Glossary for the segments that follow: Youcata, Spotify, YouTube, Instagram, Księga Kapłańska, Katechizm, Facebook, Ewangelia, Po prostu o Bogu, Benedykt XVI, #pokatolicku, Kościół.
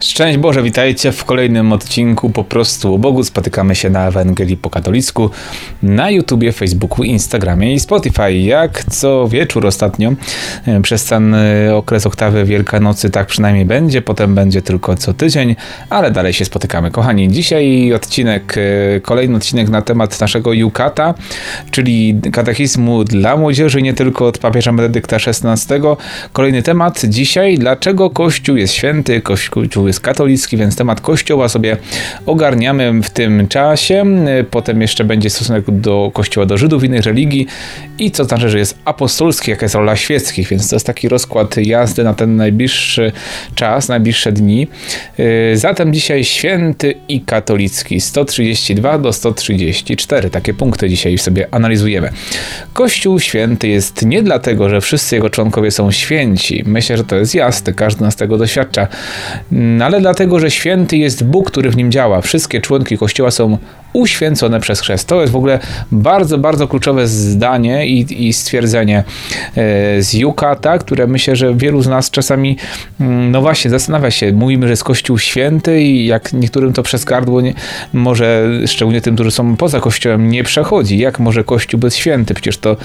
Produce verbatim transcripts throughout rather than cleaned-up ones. Szczęść Boże, witajcie w kolejnym odcinku Po prostu o Bogu. Spotykamy się na Ewangelii po katolicku, na YouTubie, Facebooku, Instagramie i Spotify. Jak co wieczór ostatnio, przez ten okres oktawy Wielkanocy tak przynajmniej będzie, potem będzie tylko co tydzień, ale dalej się spotykamy. Kochani, dzisiaj odcinek, kolejny odcinek na temat naszego Youcata, czyli katechizmu dla młodzieży, nie tylko od papieża Benedykta szesnastego. Kolejny temat dzisiaj, dlaczego Kościół jest święty, Kościół jest katolicki, więc temat Kościoła sobie ogarniamy w tym czasie. Potem jeszcze będzie stosunek do Kościoła, do Żydów, innych religii i co znaczy, że jest apostolski, jaka jest rola świeckich, więc to jest taki rozkład jazdy na ten najbliższy czas, najbliższe dni. Zatem dzisiaj święty i katolicki, sto trzydzieści dwa do stu trzydziestu czterech, takie punkty dzisiaj sobie analizujemy. Kościół święty jest nie dlatego, że wszyscy jego członkowie są święci. Myślę, że to jest jasne, każdy nas tego doświadcza. Ale dlatego, że święty jest Bóg, który w nim działa. Wszystkie członki Kościoła są uświęcone przez chrzest. To jest w ogóle bardzo, bardzo kluczowe zdanie i, i stwierdzenie z Youcata, które myślę, że wielu z nas czasami, no właśnie, zastanawia się. Mówimy, że jest Kościół święty i jak niektórym to przez gardło, nie, może szczególnie tym, którzy są poza Kościołem, nie przechodzi. Jak może Kościół być święty? Przecież to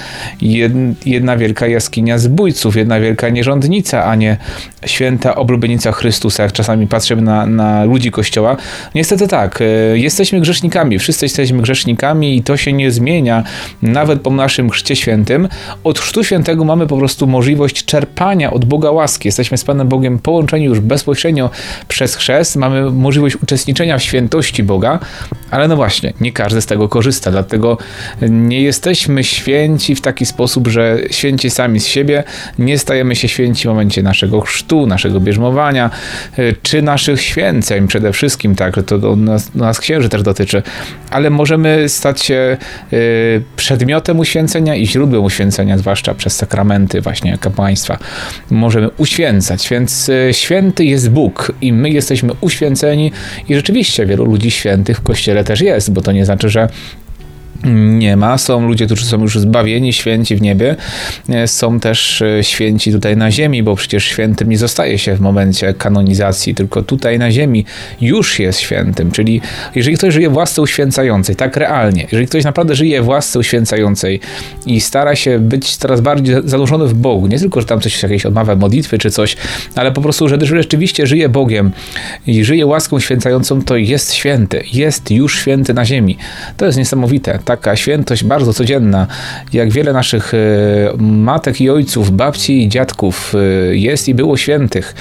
jedna wielka jaskinia zbójców, jedna wielka nierządnica, a nie święta oblubienica Chrystusa, jak czasami patrzymy na, na ludzi Kościoła. Niestety tak, jesteśmy grzesznikami, wszyscy jesteśmy grzesznikami i to się nie zmienia, nawet po naszym chrzcie świętym. Od chrztu świętego mamy po prostu możliwość czerpania od Boga łaski. Jesteśmy z Panem Bogiem połączeni już bezpośrednio przez chrzest, mamy możliwość uczestniczenia w świętości Boga, ale no właśnie, nie każdy z tego korzysta, dlatego nie jesteśmy święci w taki sposób, że święci sami z siebie, nie stajemy się święci w momencie naszego chrztu, naszego bierzmowania, czy naszych święceń przede wszystkim, tak, że to do nas, do nas księży też dotyczy, ale możemy stać się y, przedmiotem uświęcenia i źródłem uświęcenia, zwłaszcza przez sakramenty właśnie kapłaństwa. Możemy uświęcać, więc y, święty jest Bóg i my jesteśmy uświęceni i rzeczywiście wielu ludzi świętych w Kościele też jest, bo to nie znaczy, że nie ma. Są ludzie, którzy są już zbawieni, święci w niebie. Są też święci tutaj na ziemi, bo przecież świętym nie zostaje się w momencie kanonizacji, tylko tutaj na ziemi już jest świętym. Czyli jeżeli ktoś żyje w łasce uświęcającej, tak realnie, jeżeli ktoś naprawdę żyje w łasce uświęcającej i stara się być coraz bardziej zanurzony w Bogu, nie tylko, że tam coś jakieś odmawia modlitwy czy coś, ale po prostu, że rzeczywiście żyje Bogiem i żyje łaską uświęcającą, to jest święty. Jest już święty na ziemi. To jest niesamowite. Taka świętość bardzo codzienna, jak wiele naszych matek i ojców, babci i dziadków jest i było świętych,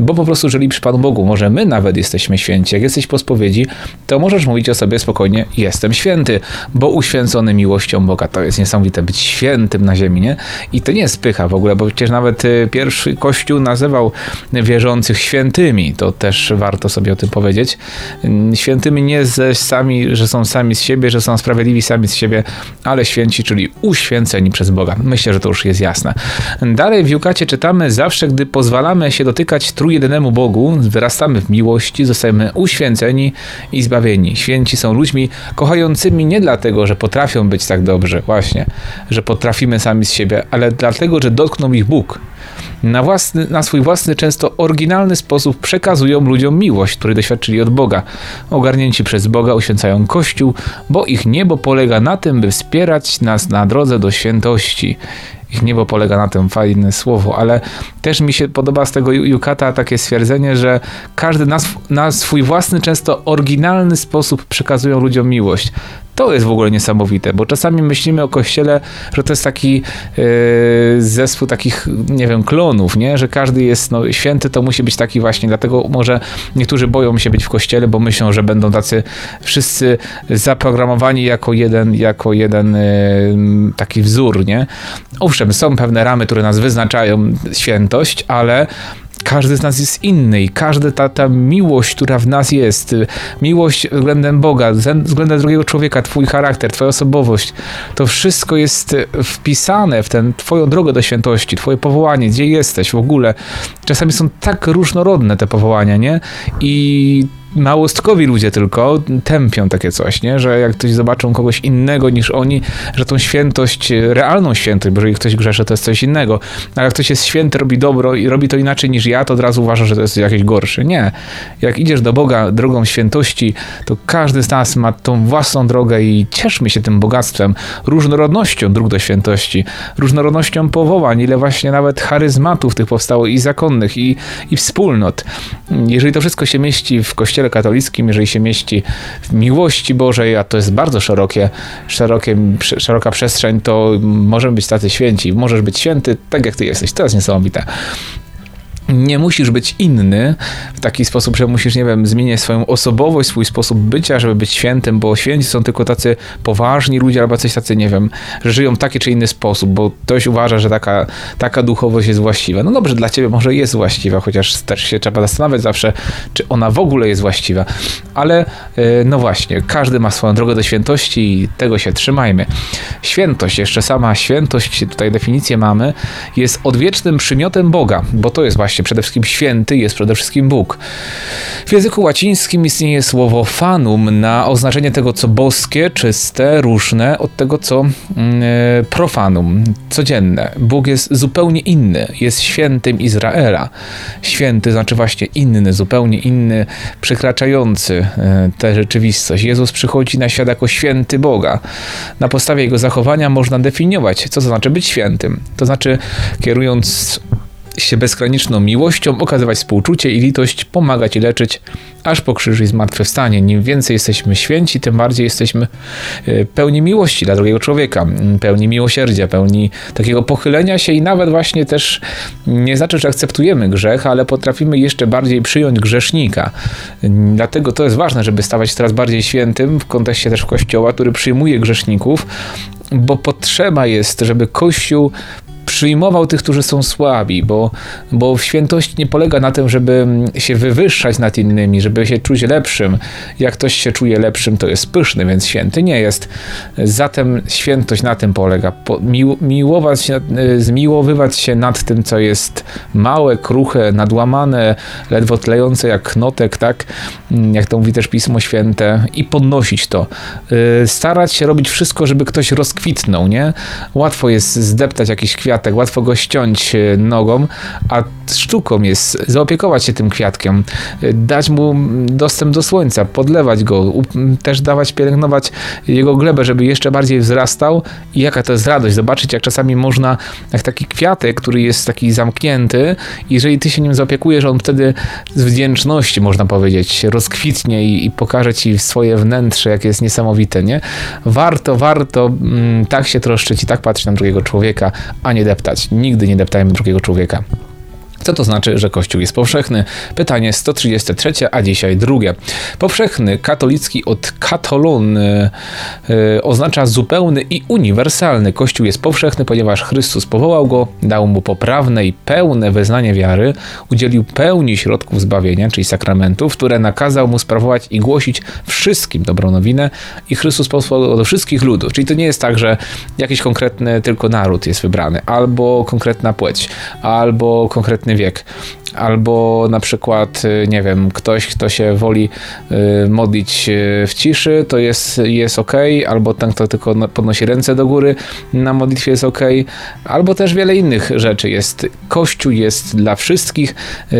bo po prostu żyli przy Panu Bogu. Może my nawet jesteśmy święci. Jak jesteś po spowiedzi, to możesz mówić o sobie spokojnie, jestem święty, bo uświęcony miłością Boga. To jest niesamowite, być świętym na ziemi, nie? I to nie jest pycha w ogóle, bo przecież nawet pierwszy Kościół nazywał wierzących świętymi. To też warto sobie o tym powiedzieć. Świętymi nie ze sami, że są sami z siebie, że są sprawiedliwi sami z siebie, ale święci, czyli uświęceni przez Boga. Myślę, że to już jest jasne. Dalej w Youcacie czytamy, zawsze gdy pozwalamy się dotykać trójjedynemu Bogu, wyrastamy w miłości, zostajemy uświęceni i zbawieni. Święci są ludźmi kochającymi nie dlatego, że potrafią być tak dobrzy, właśnie, że potrafimy sami z siebie, ale dlatego, że dotknął ich Bóg. Na, własny, na swój własny, często oryginalny sposób przekazują ludziom miłość, której doświadczyli od Boga. Ogarnięci przez Boga uświęcają Kościół, bo ich niebo polega na tym, by wspierać nas na drodze do świętości. Ich niebo polega na tym, fajne słowo, ale też mi się podoba z tego Youcata takie stwierdzenie, że każdy na, sw- na swój własny, często oryginalny sposób przekazują ludziom miłość. To jest w ogóle niesamowite, bo czasami myślimy o Kościele, że to jest taki yy, zespół takich, nie wiem, klonów, nie? Że każdy jest no, święty, to musi być taki właśnie, dlatego może niektórzy boją się być w Kościele, bo myślą, że będą tacy wszyscy zaprogramowani jako jeden, jako jeden yy, taki wzór, nie? Owszem, są pewne ramy, które nas wyznaczają, świętość, ale każdy z nas jest inny i każda ta, ta miłość, która w nas jest, miłość względem Boga, względem drugiego człowieka, twój charakter, twoja osobowość, to wszystko jest wpisane w tę twoją drogę do świętości, twoje powołanie, gdzie jesteś w ogóle. Czasami są tak różnorodne te powołania, nie? I małostkowi ludzie tylko tępią takie coś, nie? Że jak ktoś zobaczą kogoś innego niż oni, że tą świętość, realną świętość, bo jeżeli ktoś grzeszy, to jest coś innego, ale jak ktoś jest święty, robi dobro i robi to inaczej niż ja, to od razu uważa, że to jest jakiś gorszy. Nie. Jak idziesz do Boga drogą świętości, to każdy z nas ma tą własną drogę i cieszmy się tym bogactwem, różnorodnością dróg do świętości, różnorodnością powołań, ile właśnie nawet charyzmatów tych powstało i zakonnych, i, i wspólnot. Jeżeli to wszystko się mieści w Kościele katolickim, jeżeli się mieści w miłości Bożej, a to jest bardzo szerokie, szerokie, szeroka przestrzeń, to możemy być tacy święci. Możesz być święty tak, jak ty jesteś. To jest niesamowite. Nie musisz być inny w taki sposób, że musisz, nie wiem, zmieniać swoją osobowość, swój sposób bycia, żeby być świętym, bo święci są tylko tacy poważni ludzie albo coś tacy, nie wiem, że żyją w taki czy inny sposób, bo ktoś uważa, że taka, taka duchowość jest właściwa. No dobrze, dla ciebie może jest właściwa, chociaż też się trzeba zastanawiać zawsze, czy ona w ogóle jest właściwa. Ale no właśnie, każdy ma swoją drogę do świętości i tego się trzymajmy. Świętość, jeszcze sama świętość, tutaj definicję mamy, jest odwiecznym przymiotem Boga, bo to jest właśnie przede wszystkim święty, jest przede wszystkim Bóg. W języku łacińskim istnieje słowo fanum na oznaczenie tego, co boskie, czyste, różne od tego, co yy, profanum, codzienne. Bóg jest zupełnie inny, jest świętym Izraela. Święty znaczy właśnie inny, zupełnie inny, przekraczający yy, tę rzeczywistość. Jezus przychodzi na świat jako święty Boga. Na podstawie jego zachowania można definiować, co to znaczy być świętym. To znaczy, kierując się bezgraniczną miłością, okazywać współczucie i litość, pomagać i leczyć, aż po krzyżu i zmartwychwstanie. Im więcej jesteśmy święci, tym bardziej jesteśmy pełni miłości dla drugiego człowieka, pełni miłosierdzia, pełni takiego pochylenia się i nawet właśnie też nie znaczy, że akceptujemy grzech, ale potrafimy jeszcze bardziej przyjąć grzesznika. Dlatego to jest ważne, żeby stawać się coraz bardziej świętym w kontekście też Kościoła, który przyjmuje grzeszników, bo potrzeba jest, żeby Kościół przyjmował tych, którzy są słabi, bo, bo świętość nie polega na tym, żeby się wywyższać nad innymi, żeby się czuć lepszym. Jak ktoś się czuje lepszym, to jest pyszny, więc święty nie jest. Zatem świętość na tym polega. Miłować się, zmiłowywać się nad tym, co jest małe, kruche, nadłamane, ledwo tlejące jak knotek, tak? Jak to mówi też Pismo Święte, i podnosić to. Starać się robić wszystko, żeby ktoś rozkwitnął, nie? Łatwo jest zdeptać jakiś kwiat, tak łatwo go ściąć nogą, a sztuką jest zaopiekować się tym kwiatkiem, dać mu dostęp do słońca, podlewać go, też dawać, pielęgnować jego glebę, żeby jeszcze bardziej wzrastał. I jaka to jest radość, zobaczyć, jak czasami można, jak taki kwiatek, który jest taki zamknięty, jeżeli ty się nim zaopiekujesz, on wtedy z wdzięczności, można powiedzieć, rozkwitnie i, i pokaże ci swoje wnętrze, jakie jest niesamowite, nie? Warto, warto mm, tak się troszczyć i tak patrzeć na drugiego człowieka, a nie deptać. Nigdy nie deptajmy drugiego człowieka. Co to znaczy, że Kościół jest powszechny? Pytanie sto trzydzieści trzy, a dzisiaj drugie. Powszechny, katolicki od katolon, yy, oznacza zupełny i uniwersalny. Kościół jest powszechny, ponieważ Chrystus powołał go, dał mu poprawne i pełne wyznanie wiary, udzielił pełni środków zbawienia, czyli sakramentów, które nakazał mu sprawować i głosić wszystkim dobrą nowinę, i Chrystus posłał do wszystkich ludów. Czyli to nie jest tak, że jakiś konkretny tylko naród jest wybrany, albo konkretna płeć, albo konkretny wiek. Albo na przykład, nie wiem, ktoś, kto się woli modlić w ciszy, to jest, jest okej, albo ten, kto tylko podnosi ręce do góry na modlitwie, jest okej, albo też wiele innych rzeczy jest. Kościół jest dla wszystkich. Yy,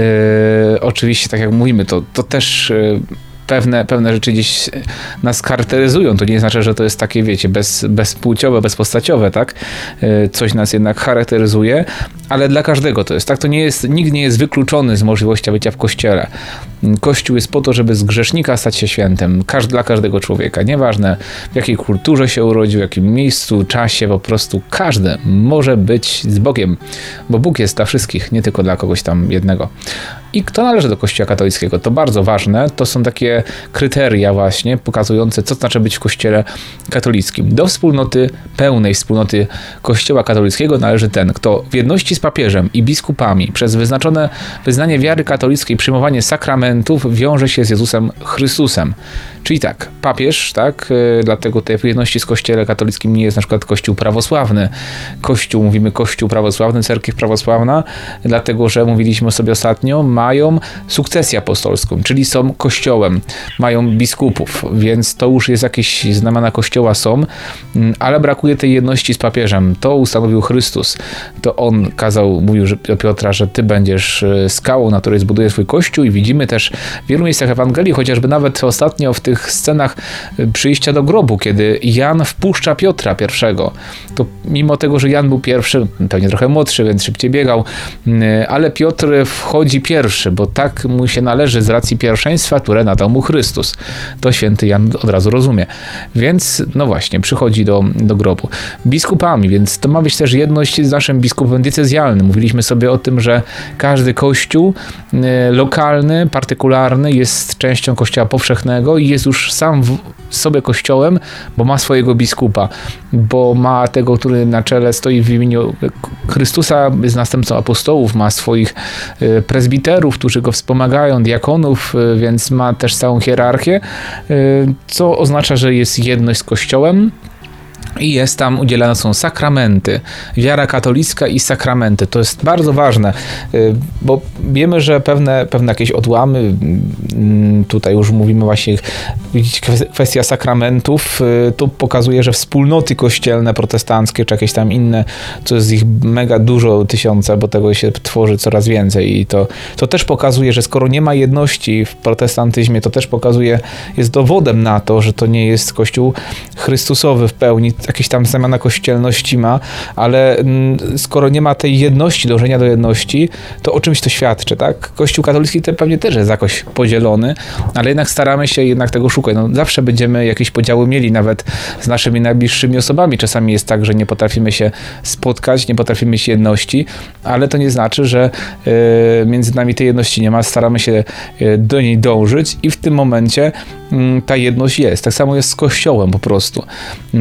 oczywiście, tak jak mówimy, to, to też yy, Pewne, pewne rzeczy gdzieś nas charakteryzują. To nie znaczy, że to jest takie, wiecie, bez, bezpłciowe, bezpostaciowe, tak? Coś nas jednak charakteryzuje, ale dla każdego to jest, tak? To nie jest, nikt nie jest wykluczony z możliwości bycia w Kościele. Kościół jest po to, żeby z grzesznika stać się świętym. Każd, dla każdego człowieka. Nieważne, w jakiej kulturze się urodził, w jakim miejscu, czasie, po prostu każdy może być z Bogiem, bo Bóg jest dla wszystkich, nie tylko dla kogoś tam jednego. I kto należy do Kościoła katolickiego? To bardzo ważne. To są takie kryteria właśnie pokazujące, co znaczy być w Kościele katolickim. Do wspólnoty, pełnej wspólnoty Kościoła katolickiego należy ten, kto w jedności z papieżem i biskupami przez wyznaczone wyznanie wiary katolickiej, przyjmowanie sakramentów wiąże się z Jezusem Chrystusem. Czyli tak, papież, tak, yy, dlatego tej jedności z Kościołem katolickim nie jest na przykład Kościół prawosławny. Kościół, mówimy Kościół prawosławny, cerkiew prawosławna, dlatego, że mówiliśmy sobie ostatnio, ma mają sukcesję apostolską, czyli są kościołem, mają biskupów, więc to już jest jakieś znamiona kościoła są, ale brakuje tej jedności z papieżem. To ustanowił Chrystus. To on kazał, mówił do Piotra, że ty będziesz skałą, na której zbudujesz swój kościół, i widzimy też w wielu miejscach Ewangelii, chociażby nawet ostatnio w tych scenach przyjścia do grobu, kiedy Jan wpuszcza Piotra pierwszego. To mimo tego, że Jan był pierwszy, pewnie trochę młodszy, więc szybciej biegał, ale Piotr wchodzi pierwszy, bo tak mu się należy z racji pierwszeństwa, które nadał mu Chrystus. To święty Jan od razu rozumie. Więc no właśnie, przychodzi do, do grobu. Biskupami, więc to ma być też jedność z naszym biskupem decyzjalnym. Mówiliśmy sobie o tym, że każdy kościół lokalny, partykularny jest częścią kościoła powszechnego i jest już sam w sobie kościołem, bo ma swojego biskupa, bo ma tego, który na czele stoi w imieniu Chrystusa, jest następcą apostołów, ma swoich prezbiterów, którzy go wspomagają, diakonów, więc ma też całą hierarchię, co oznacza, że jest jedność z kościołem. I jest tam, udzielane są sakramenty, wiara katolicka i sakramenty. To jest bardzo ważne, bo wiemy, że pewne, pewne jakieś odłamy, tutaj już mówimy właśnie, kwestia sakramentów, to pokazuje, że wspólnoty kościelne, protestanckie czy jakieś tam inne, co jest ich mega dużo, tysiące, bo tego się tworzy coraz więcej i to, to też pokazuje, że skoro nie ma jedności w protestantyzmie, to też pokazuje, jest dowodem na to, że to nie jest Kościół Chrystusowy w pełni, jakieś tam znamiona kościelności ma, ale skoro nie ma tej jedności, dążenia do jedności, to o czymś to świadczy, tak? Kościół katolicki to pewnie też jest jakoś podzielony, ale jednak staramy się jednak tego szukać. No, zawsze będziemy jakieś podziały mieli, nawet z naszymi najbliższymi osobami. Czasami jest tak, że nie potrafimy się spotkać, nie potrafimy mieć jedności, ale to nie znaczy, że y, między nami tej jedności nie ma. Staramy się y, do niej dążyć i w tym momencie y, ta jedność jest. Tak samo jest z Kościołem po prostu. Y,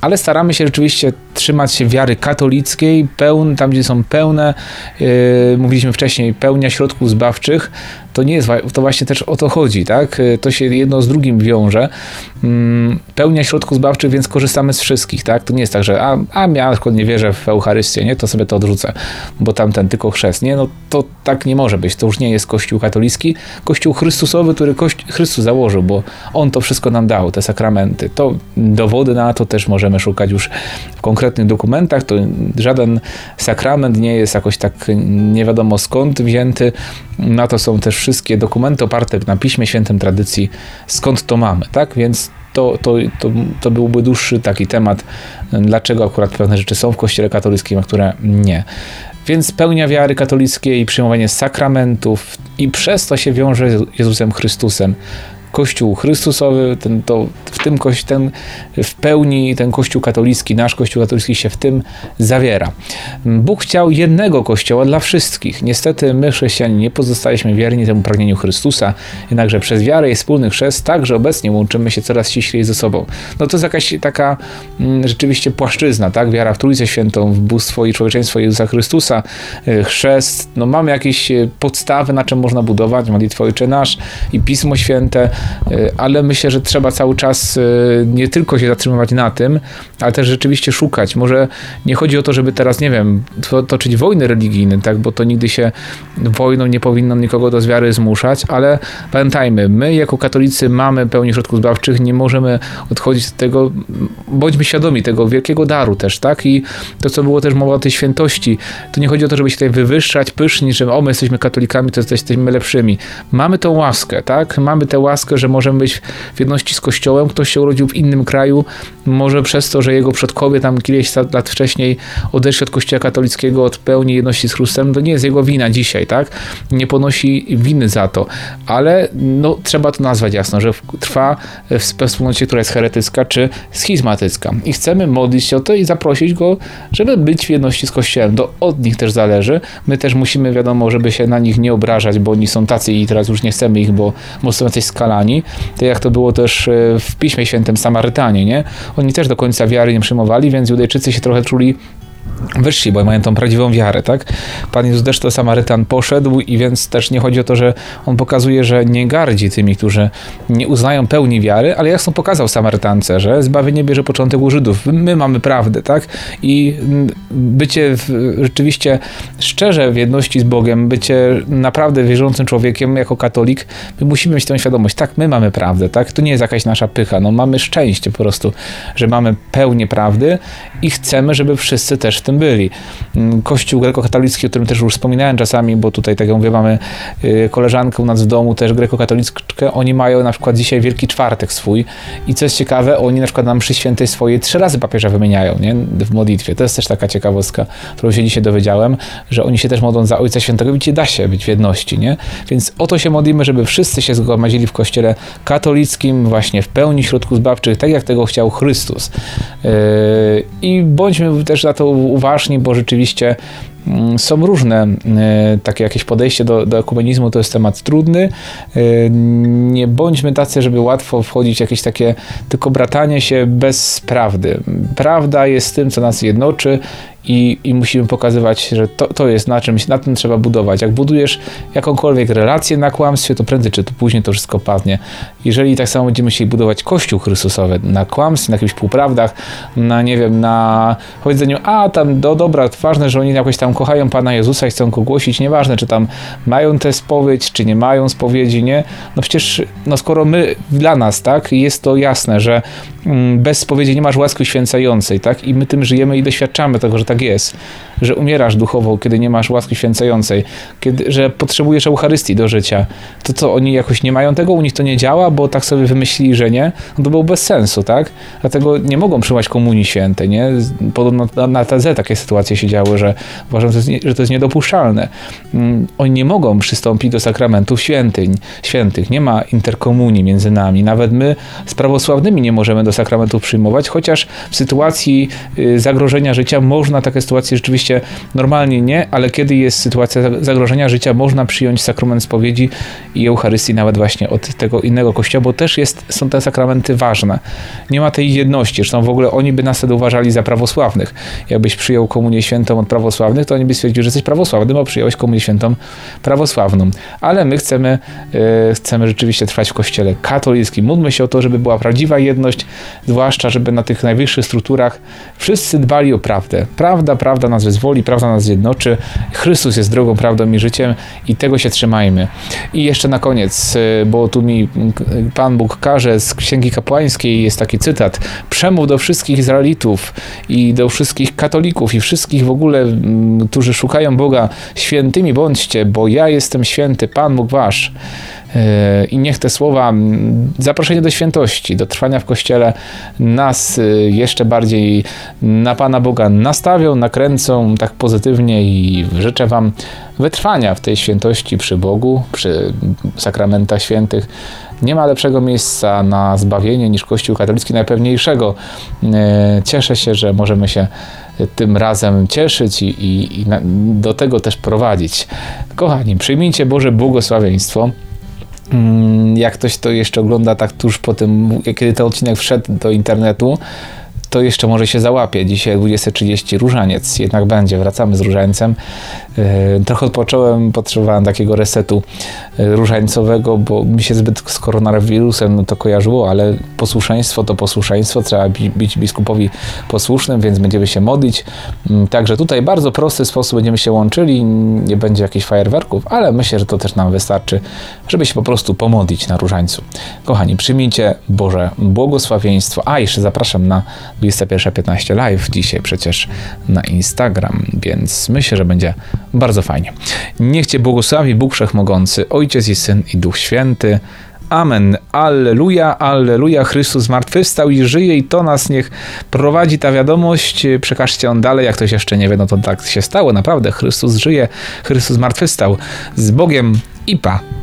Ale staramy się rzeczywiście trzymać się wiary katolickiej, pełn, tam gdzie są pełne, yy, mówiliśmy wcześniej, pełnia środków zbawczych, to nie jest, to właśnie też o to chodzi, tak? To się jedno z drugim wiąże. Yy, pełnia środków zbawczych, więc korzystamy z wszystkich, tak? To nie jest tak, że a, a ja na przykład nie wierzę w Eucharystię, nie? To sobie to odrzucę, bo tamten tylko chrzest, nie? No to tak nie może być, to już nie jest Kościół katolicki, Kościół Chrystusowy, który Kościół, Chrystus założył, bo On to wszystko nam dał, te sakramenty, to dowody na to też możemy szukać już w konkretnych dokumentach, to żaden sakrament nie jest jakoś tak nie wiadomo skąd wzięty, na to są też wszystkie dokumenty oparte na Piśmie Świętym, tradycji, skąd to mamy, tak? Więc To, to, to, to byłby dłuższy taki temat, dlaczego akurat pewne rzeczy są w Kościele katolickim, a które nie. Więc pełnia wiary katolickiej i przyjmowanie sakramentów i przez to się wiąże z Jezusem Chrystusem. Kościół Chrystusowy, ten, to w tym ten, w pełni ten Kościół katolicki, nasz Kościół katolicki się w tym zawiera. Bóg chciał jednego Kościoła dla wszystkich. Niestety my, chrześcijanie, nie pozostaliśmy wierni temu pragnieniu Chrystusa, jednakże przez wiarę i wspólny chrzest także obecnie łączymy się coraz ściślej ze sobą. No to jest jakaś taka m, rzeczywiście płaszczyzna, tak? Wiara w Trójcę Świętą, w bóstwo i człowieczeństwo Jezusa Chrystusa, chrzest, no mamy jakieś podstawy, na czym można budować, modlitwa Ojcze Nasz i Pismo Święte, ale myślę, że trzeba cały czas nie tylko się zatrzymywać na tym, ale też rzeczywiście szukać. Może nie chodzi o to, żeby teraz, nie wiem, toczyć wojny religijne, tak? Bo to nigdy się wojną nie powinno nikogo do wiary zmuszać, ale pamiętajmy, my jako katolicy mamy pełnię środków zbawczych, nie możemy odchodzić od tego, bądźmy świadomi tego wielkiego daru też, tak? I to, co było też mowa o tej świętości, to nie chodzi o to, żeby się tutaj wywyższać, pysznić, że o, my jesteśmy katolikami, to jesteśmy lepszymi. Mamy tą łaskę, tak? Mamy tę łaskę, że możemy być w jedności z Kościołem. Ktoś się urodził w innym kraju, może przez to, że jego przodkowie tam ileś lat wcześniej odeszli od Kościoła katolickiego, od pełni jedności z Chrystusem, to nie jest jego wina dzisiaj, tak? Nie ponosi winy za to, ale no, trzeba to nazwać jasno, że trwa w wspólnocie, która jest heretycka czy schizmatycka i chcemy modlić się o to i zaprosić go, żeby być w jedności z Kościołem. To od nich też zależy. My też musimy, wiadomo, żeby się na nich nie obrażać, bo oni są tacy i teraz już nie chcemy ich, bo są jacyś skala. Tak jak to było też w Piśmie Świętym Samarytanie, nie? Oni też do końca wiary nie przyjmowali, więc Judejczycy się trochę czuli wyszli, bo mają tą prawdziwą wiarę, tak? Pan Jezus też to Samarytan poszedł i więc też nie chodzi o to, że on pokazuje, że nie gardzi tymi, którzy nie uznają pełni wiary, ale jasno pokazał Samarytance, że zbawienie bierze początek u Żydów. My mamy prawdę, tak? I bycie w, rzeczywiście szczerze w jedności z Bogiem, bycie naprawdę wierzącym człowiekiem jako katolik, my musimy mieć tę świadomość, tak, my mamy prawdę, tak? To nie jest jakaś nasza pycha, no mamy szczęście po prostu, że mamy pełnię prawdy i chcemy, żeby wszyscy też w tym byli. Kościół grekokatolicki, o którym też już wspominałem czasami, bo tutaj, tak jak mówię, mamy koleżankę u nas w domu, też grekokatoliczkę, oni mają na przykład dzisiaj Wielki Czwartek swój i co jest ciekawe, oni na przykład na mszy świętej swojej trzy razy papieża wymieniają, nie? W modlitwie. To jest też taka ciekawostka, którą się dzisiaj dowiedziałem, że oni się też modlą za Ojca Świętego, widzicie, da się być w jedności, nie? Więc o to się modlimy, żeby wszyscy się zgromadzili w Kościele katolickim, właśnie w pełni środków zbawczych, tak jak tego chciał Chrystus. Yy, I bądźmy też na to uważni, bo rzeczywiście są różne y, takie jakieś podejście do, do ekumenizmu, to jest temat trudny. Y, nie bądźmy tacy, żeby łatwo wchodzić w jakieś takie tylko bratanie się bez prawdy. Prawda jest tym, co nas jednoczy i, i musimy pokazywać, że to, to jest na czymś, na tym trzeba budować. Jak budujesz jakąkolwiek relację na kłamstwie, to prędzej czy to później to wszystko padnie. Jeżeli tak samo będziemy chcieli budować Kościół Chrystusowy na kłamstwie, na jakichś półprawdach, na nie wiem, na powiedzeniu, a tam, do dobra, ważne, że oni jakoś tam kochają Pana Jezusa i chcą go głosić, nieważne, czy tam mają tę spowiedź, czy nie mają spowiedzi, nie? No przecież, no skoro my, dla nas, tak, jest to jasne, że bez spowiedzi nie masz łaski uświęcającej, tak? I my tym żyjemy i doświadczamy tego, że tak jest, że umierasz duchowo, kiedy nie masz łaski uświęcającej, kiedy, że potrzebujesz Eucharystii do życia. To co, oni jakoś nie mają tego, u nich to nie działa, bo tak sobie wymyślili, że nie? No to było bez sensu, tak? Dlatego nie mogą przyjmować Komunii Świętej, nie? Podobno na, na T Z takie sytuacje się działy, że uważam, że to jest niedopuszczalne. Oni nie mogą przystąpić do sakramentów świętyń, świętych. Nie ma interkomunii między nami. Nawet my z prawosławnymi nie możemy do sakramentów przyjmować, chociaż w sytuacji zagrożenia życia można takie sytuacje rzeczywiście normalnie nie, ale kiedy jest sytuacja zagrożenia życia, można przyjąć sakrament spowiedzi i Eucharystii nawet właśnie od tego innego kościoła, bo też jest, są te sakramenty ważne. Nie ma tej jedności. Zresztą w ogóle oni by nas wtedy uważali za prawosławnych. Jakbyś przyjął Komunię Świętą od prawosławnych, to oni by stwierdzili, że jesteś prawosławny, bo przyjąłeś Komunię Świętą prawosławną. Ale my chcemy, yy, chcemy rzeczywiście trwać w Kościele katolickim. Módlmy się o to, żeby była prawdziwa jedność, zwłaszcza, żeby na tych najwyższych strukturach wszyscy dbali o prawdę. Prawda, prawda nas wyzwoli, prawda nas jednoczy. Chrystus jest drogą, prawdą i życiem i tego się trzymajmy. I jeszcze na koniec, yy, bo tu mi Pan Bóg każe, z Księgi Kapłańskiej jest taki cytat. Przemów do wszystkich Izraelitów i do wszystkich katolików i wszystkich w ogóle yy, którzy szukają Boga, świętymi bądźcie, bo ja jestem święty, Pan Bóg wasz. I niech te słowa, zaproszenie do świętości, do trwania w Kościele nas jeszcze bardziej na Pana Boga nastawią, nakręcą tak pozytywnie i życzę Wam wytrwania w tej świętości przy Bogu, przy sakramentach świętych. Nie ma lepszego miejsca na zbawienie niż Kościół katolicki, najpewniejszego. Cieszę się, że możemy się tym razem cieszyć i, i, i do tego też prowadzić. Kochani, przyjmijcie Boże błogosławieństwo. Jak ktoś to jeszcze ogląda tak tuż po tym, kiedy ten odcinek wszedł do internetu, to jeszcze może się załapie. Dzisiaj dwudziesta trzydzieści różaniec, jednak będzie, wracamy z różańcem. Trochę odpocząłem, potrzebowałem takiego resetu różańcowego, bo mi się zbyt z koronawirusem to kojarzyło, ale posłuszeństwo to posłuszeństwo, trzeba być biskupowi posłusznym, więc będziemy się modlić. Także tutaj bardzo prosty sposób będziemy się łączyli, nie będzie jakichś fajerwerków, ale myślę, że to też nam wystarczy, żeby się po prostu pomodlić na różańcu. Kochani, przyjmijcie Boże błogosławieństwo, a jeszcze zapraszam na dwudziesta pierwsza piętnaście live dzisiaj przecież na Instagram, więc myślę, że będzie bardzo fajnie. Niech Cię błogosławi Bóg Wszechmogący, Ojciec i Syn i Duch Święty. Amen. Alleluja, alleluja. Chrystus zmartwychwstał i żyje i to nas niech prowadzi ta wiadomość. Przekażcie ją dalej. Jak ktoś jeszcze nie wie, no to tak się stało. Naprawdę Chrystus żyje, Chrystus zmartwychwstał. Z Bogiem i pa.